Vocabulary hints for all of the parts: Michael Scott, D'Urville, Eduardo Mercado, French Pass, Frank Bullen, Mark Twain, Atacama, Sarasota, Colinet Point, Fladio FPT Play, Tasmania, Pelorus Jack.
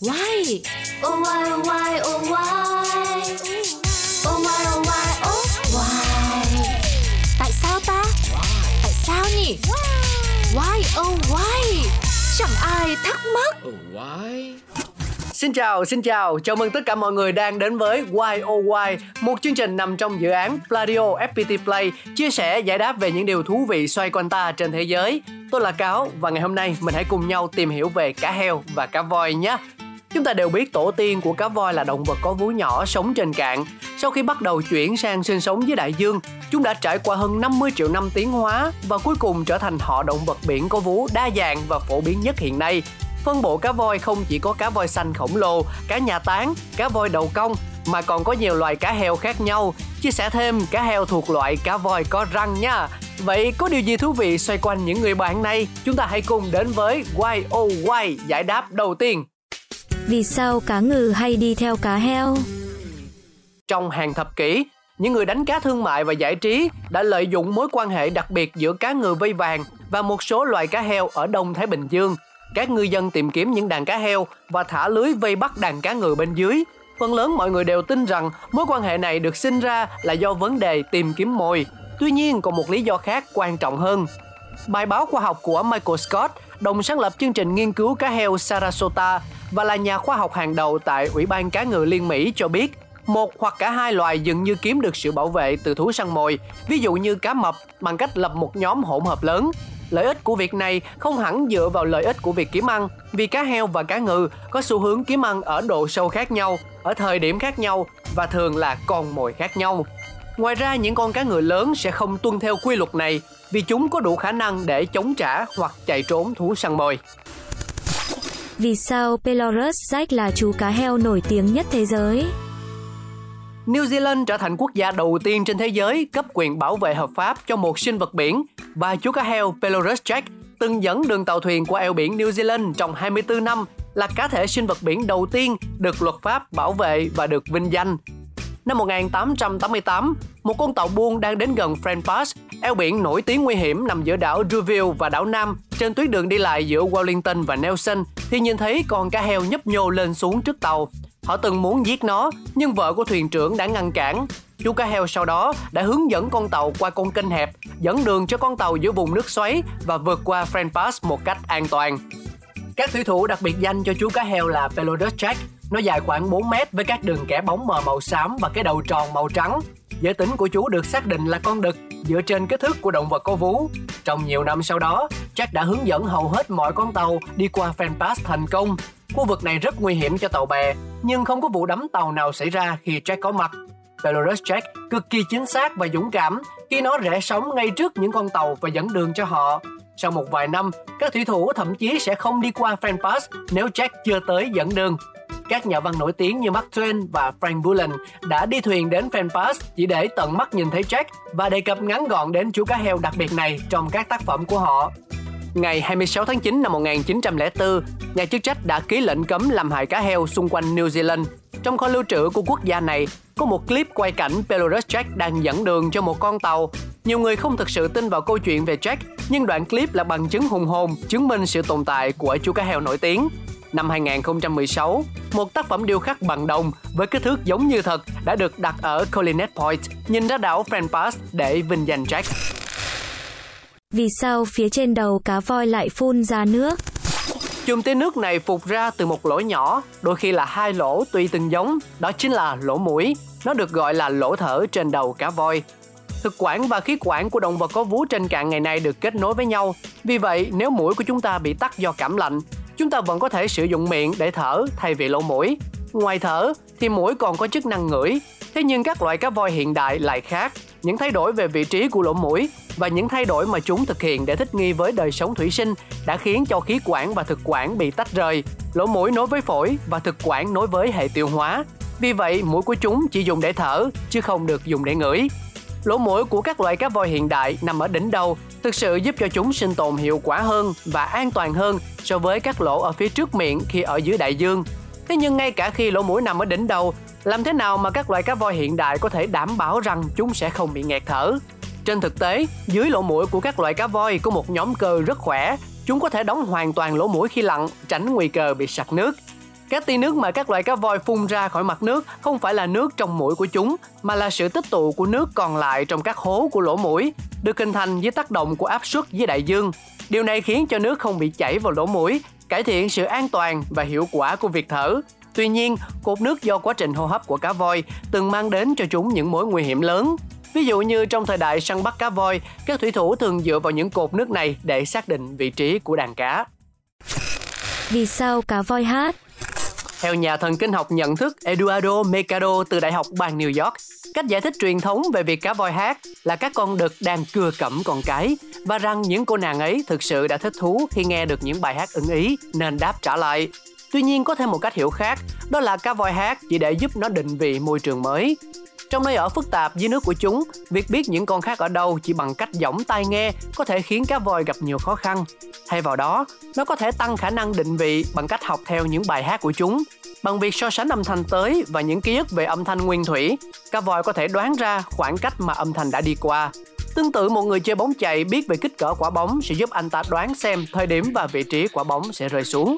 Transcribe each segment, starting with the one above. Why? Oh why, oh why, oh why? Oh why, oh why, oh why? Tại sao ta? Tại sao nhỉ? Why, oh why? Chẳng ai thắc mắc. Oh why? Xin chào, chào mừng tất cả mọi người đang đến với Why Oh Why, một chương trình nằm trong dự án Fladio FPT Play, chia sẻ giải đáp về những điều thú vị xoay quanh ta trên thế giới. Tôi là Cáo và ngày hôm nay mình hãy cùng nhau tìm hiểu về cá heo và cá voi nhé. Chúng ta đều biết tổ tiên của cá voi là động vật có vú nhỏ sống trên cạn. Sau khi bắt đầu chuyển sang sinh sống dưới đại dương, chúng đã trải qua hơn 50 triệu năm tiến hóa và cuối cùng trở thành họ động vật biển có vú đa dạng và phổ biến nhất hiện nay. Phân bộ cá voi không chỉ có cá voi xanh khổng lồ, cá nhà táng, cá voi đầu cong mà còn có nhiều loài cá heo khác nhau. Chia sẻ thêm, cá heo thuộc loại cá voi có răng nha. Vậy có điều gì thú vị xoay quanh những người bạn này? Chúng ta hãy cùng đến với Why Oh Why, giải đáp đầu tiên. Vì sao cá ngừ hay đi theo cá heo? Trong hàng thập kỷ, những người đánh cá thương mại và giải trí đã lợi dụng mối quan hệ đặc biệt giữa cá ngừ vây vàng và một số loài cá heo ở Đông Thái Bình Dương. Các ngư dân tìm kiếm những đàn cá heo và thả lưới vây bắt đàn cá ngừ bên dưới. Phần lớn mọi người đều tin rằng mối quan hệ này được sinh ra là do vấn đề tìm kiếm mồi. Tuy nhiên, còn một lý do khác quan trọng hơn. Bài báo khoa học của Michael Scott, đồng sáng lập chương trình nghiên cứu cá heo Sarasota và là nhà khoa học hàng đầu tại Ủy ban Cá ngừ Liên Mỹ cho biết, một hoặc cả hai loài dường như kiếm được sự bảo vệ từ thú săn mồi, ví dụ như cá mập, bằng cách lập một nhóm hỗn hợp lớn. Lợi ích của việc này không hẳn dựa vào lợi ích của việc kiếm ăn, vì cá heo và cá ngừ có xu hướng kiếm ăn ở độ sâu khác nhau, ở thời điểm khác nhau và thường là con mồi khác nhau. Ngoài ra, những con cá ngừ lớn sẽ không tuân theo quy luật này vì chúng có đủ khả năng để chống trả hoặc chạy trốn thú săn mồi. Vì sao Pelorus Jack là chú cá heo nổi tiếng nhất thế giới? New Zealand trở thành quốc gia đầu tiên trên thế giới cấp quyền bảo vệ hợp pháp cho một sinh vật biển, và chú cá heo Pelorus Jack từng dẫn đường tàu thuyền qua eo biển New Zealand trong 24 năm, là cá thể sinh vật biển đầu tiên được luật pháp bảo vệ và được vinh danh. Năm 1888, một con tàu buôn đang đến gần French Pass, eo biển nổi tiếng nguy hiểm nằm giữa đảo D'Urville và đảo Nam, trên tuyến đường đi lại giữa Wellington và Nelson, thì nhìn thấy con cá heo nhấp nhô lên xuống trước tàu. Họ từng muốn giết nó, nhưng vợ của thuyền trưởng đã ngăn cản. Chú cá heo sau đó đã hướng dẫn con tàu qua con kênh hẹp, dẫn đường cho con tàu giữa vùng nước xoáy và vượt qua French Pass một cách an toàn. Các thủy thủ đặc biệt dành cho chú cá heo là Pelorus Jack. Nó dài khoảng 4 mét với các đường kẻ bóng mờ màu xám và cái đầu tròn màu trắng. Giới tính của chú được xác định là con đực dựa trên kích thước của động vật có vú. Trong nhiều năm sau đó, Jack đã hướng dẫn hầu hết mọi con tàu đi qua French Pass thành công. Khu vực này rất nguy hiểm cho tàu bè, nhưng không có vụ đắm tàu nào xảy ra khi Jack có mặt. Pelorus Jack cực kỳ chính xác và dũng cảm khi nó rẽ sóng ngay trước những con tàu và dẫn đường cho họ. Sau một vài năm, các thủy thủ thậm chí sẽ không đi qua French Pass nếu Jack chưa tới dẫn đường. Các nhà văn nổi tiếng như Mark Twain và Frank Bullen đã đi thuyền đến French Pass chỉ để tận mắt nhìn thấy Jack và đề cập ngắn gọn đến chú cá heo đặc biệt này trong các tác phẩm của họ. Ngày 26 tháng 9 năm 1904, nhà chức trách đã ký lệnh cấm làm hại cá heo xung quanh New Zealand. Trong kho lưu trữ của quốc gia này, có một clip quay cảnh Pelorus Jack đang dẫn đường cho một con tàu. Nhiều người không thực sự tin vào câu chuyện về Jack, nhưng đoạn clip là bằng chứng hùng hồn chứng minh sự tồn tại của chú cá heo nổi tiếng. Năm 2016, một tác phẩm điêu khắc bằng đồng với kích thước giống như thật đã được đặt ở Colinet Point, nhìn ra đảo French Pass để vinh danh Jack. Vì sao phía trên đầu cá voi lại phun ra nước? Chùm tia nước này phụt ra từ một lỗ nhỏ, đôi khi là hai lỗ tùy từng giống, đó chính là lỗ mũi. Nó được gọi là lỗ thở trên đầu cá voi. Thực quản và khí quản của động vật có vú trên cạn ngày nay được kết nối với nhau. Vì vậy, nếu mũi của chúng ta bị tắc do cảm lạnh, chúng ta vẫn có thể sử dụng miệng để thở thay vì lỗ mũi. Ngoài thở thì mũi còn có chức năng ngửi. Thế nhưng các loại cá voi hiện đại lại khác. Những thay đổi về vị trí của lỗ mũi và những thay đổi mà chúng thực hiện để thích nghi với đời sống thủy sinh đã khiến cho khí quản và thực quản bị tách rời. Lỗ mũi nối với phổi và thực quản nối với hệ tiêu hóa. Vì vậy, mũi của chúng chỉ dùng để thở chứ không được dùng để ngửi. Lỗ mũi của các loài cá voi hiện đại nằm ở đỉnh đầu, thực sự giúp cho chúng sinh tồn hiệu quả hơn và an toàn hơn so với các lỗ ở phía trước miệng khi ở dưới đại dương. Thế nhưng ngay cả khi lỗ mũi nằm ở đỉnh đầu, làm thế nào mà các loài cá voi hiện đại có thể đảm bảo rằng chúng sẽ không bị nghẹt thở? Trên thực tế, dưới lỗ mũi của các loài cá voi có một nhóm cơ rất khỏe. Chúng có thể đóng hoàn toàn lỗ mũi khi lặn, tránh nguy cơ bị sặc nước. Các tia nước mà các loại cá voi phun ra khỏi mặt nước không phải là nước trong mũi của chúng, mà là sự tích tụ của nước còn lại trong các hố của lỗ mũi, được hình thành dưới tác động của áp suất dưới đại dương. Điều này khiến cho nước không bị chảy vào lỗ mũi, cải thiện sự an toàn và hiệu quả của việc thở. Tuy nhiên, cột nước do quá trình hô hấp của cá voi từng mang đến cho chúng những mối nguy hiểm lớn. Ví dụ như trong thời đại săn bắt cá voi, các thủy thủ thường dựa vào những cột nước này để xác định vị trí của đàn cá. Vì sao cá voi hát? Theo nhà thần kinh học nhận thức Eduardo Mercado từ Đại học bang New York, cách giải thích truyền thống về việc cá voi hát là các con đực đang cưa cẩm con cái, và rằng những cô nàng ấy thực sự đã thích thú khi nghe được những bài hát ưng ý nên đáp trả lại. Tuy nhiên, có thêm một cách hiểu khác, đó là cá voi hát chỉ để giúp nó định vị môi trường mới. Trong nơi ở phức tạp dưới nước của chúng, việc biết những con khác ở đâu chỉ bằng cách dõng tai nghe có thể khiến cá voi gặp nhiều khó khăn. Thay vào đó, nó có thể tăng khả năng định vị bằng cách học theo những bài hát của chúng. Bằng việc so sánh âm thanh tới và những ký ức về âm thanh nguyên thủy, cá voi có thể đoán ra khoảng cách mà âm thanh đã đi qua. Tương tự, một người chơi bóng chày biết về kích cỡ quả bóng sẽ giúp anh ta đoán xem thời điểm và vị trí quả bóng sẽ rơi xuống.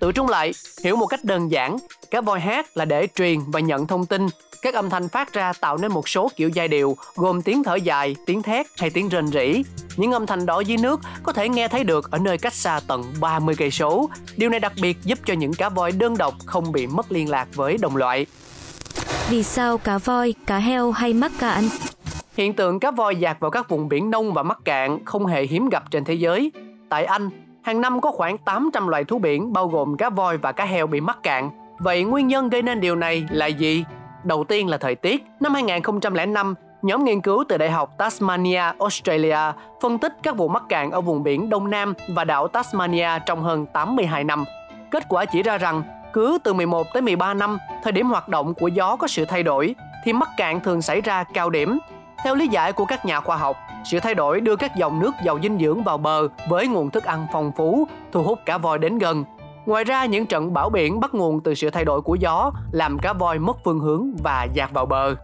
Tự trung lại, hiểu một cách đơn giản, cá voi hát là để truyền và nhận thông tin. Các âm thanh phát ra tạo nên một số kiểu giai điệu, gồm tiếng thở dài, tiếng thét hay tiếng rên rỉ. Những âm thanh đó dưới nước có thể nghe thấy được ở nơi cách xa tận 30 cây số. Điều này đặc biệt giúp cho những cá voi đơn độc không bị mất liên lạc với đồng loại. Vì sao cá voi, cá heo hay mắc cạn? Hiện tượng cá voi dạt vào các vùng biển nông và mắc cạn không hề hiếm gặp trên thế giới. Tại Anh, hàng năm có khoảng 800 loài thú biển bao gồm cá voi và cá heo bị mắc cạn. Vậy nguyên nhân gây nên điều này là gì? Đầu tiên là thời tiết. Năm 2005, nhóm nghiên cứu từ Đại học Tasmania, Australia phân tích các vụ mắc cạn ở vùng biển Đông Nam và đảo Tasmania trong hơn 82 năm. Kết quả chỉ ra rằng, cứ từ 11 tới 13 năm, thời điểm hoạt động của gió có sự thay đổi, thì mắc cạn thường xảy ra cao điểm. Theo lý giải của các nhà khoa học, sự thay đổi đưa các dòng nước giàu dinh dưỡng vào bờ với nguồn thức ăn phong phú, thu hút cá voi đến gần. Ngoài ra, những trận bão biển bắt nguồn từ sự thay đổi của gió làm cá voi mất phương hướng và dạt vào bờ.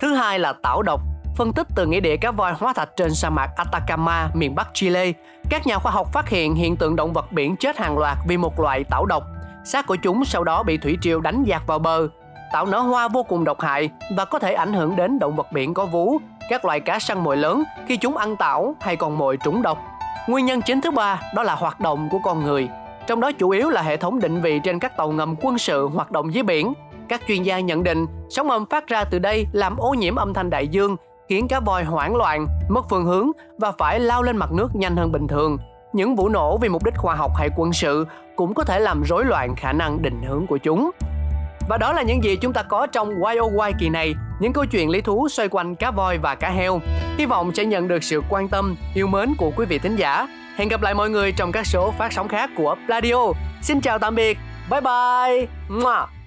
Thứ hai là tảo độc. Phân tích từ nghĩa địa cá voi hóa thạch trên sa mạc Atacama, miền Bắc Chile, các nhà khoa học phát hiện hiện tượng động vật biển chết hàng loạt vì một loại tảo độc. Xác của chúng sau đó bị thủy triều đánh dạt vào bờ. Tảo nở hoa vô cùng độc hại và có thể ảnh hưởng đến động vật biển có vú, các loài cá săn mồi lớn khi chúng ăn tảo hay con mồi trúng độc. Nguyên nhân chính thứ ba đó là hoạt động của con người. Trong đó chủ yếu là hệ thống định vị trên các tàu ngầm quân sự hoạt động dưới biển. Các chuyên gia nhận định, sóng âm phát ra từ đây làm ô nhiễm âm thanh đại dương, khiến cá voi hoảng loạn, mất phương hướng và phải lao lên mặt nước nhanh hơn bình thường. Những vụ nổ vì mục đích khoa học hay quân sự cũng có thể làm rối loạn khả năng định hướng của chúng. Và đó là những gì chúng ta có trong YOY kỳ này, những câu chuyện lý thú xoay quanh cá voi và cá heo. Hy vọng sẽ nhận được sự quan tâm, yêu mến của quý vị thính giả. Hẹn gặp lại mọi người trong các số phát sóng khác của Fladio. Xin chào tạm biệt. Bye bye.